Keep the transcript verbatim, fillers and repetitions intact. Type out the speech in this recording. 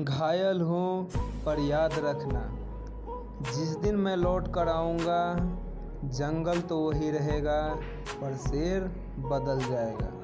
घायल हूँ पर याद रखना, जिस दिन मैं लौट कर आऊँगा जंगल तो वही रहेगा पर शेर बदल जाएगा।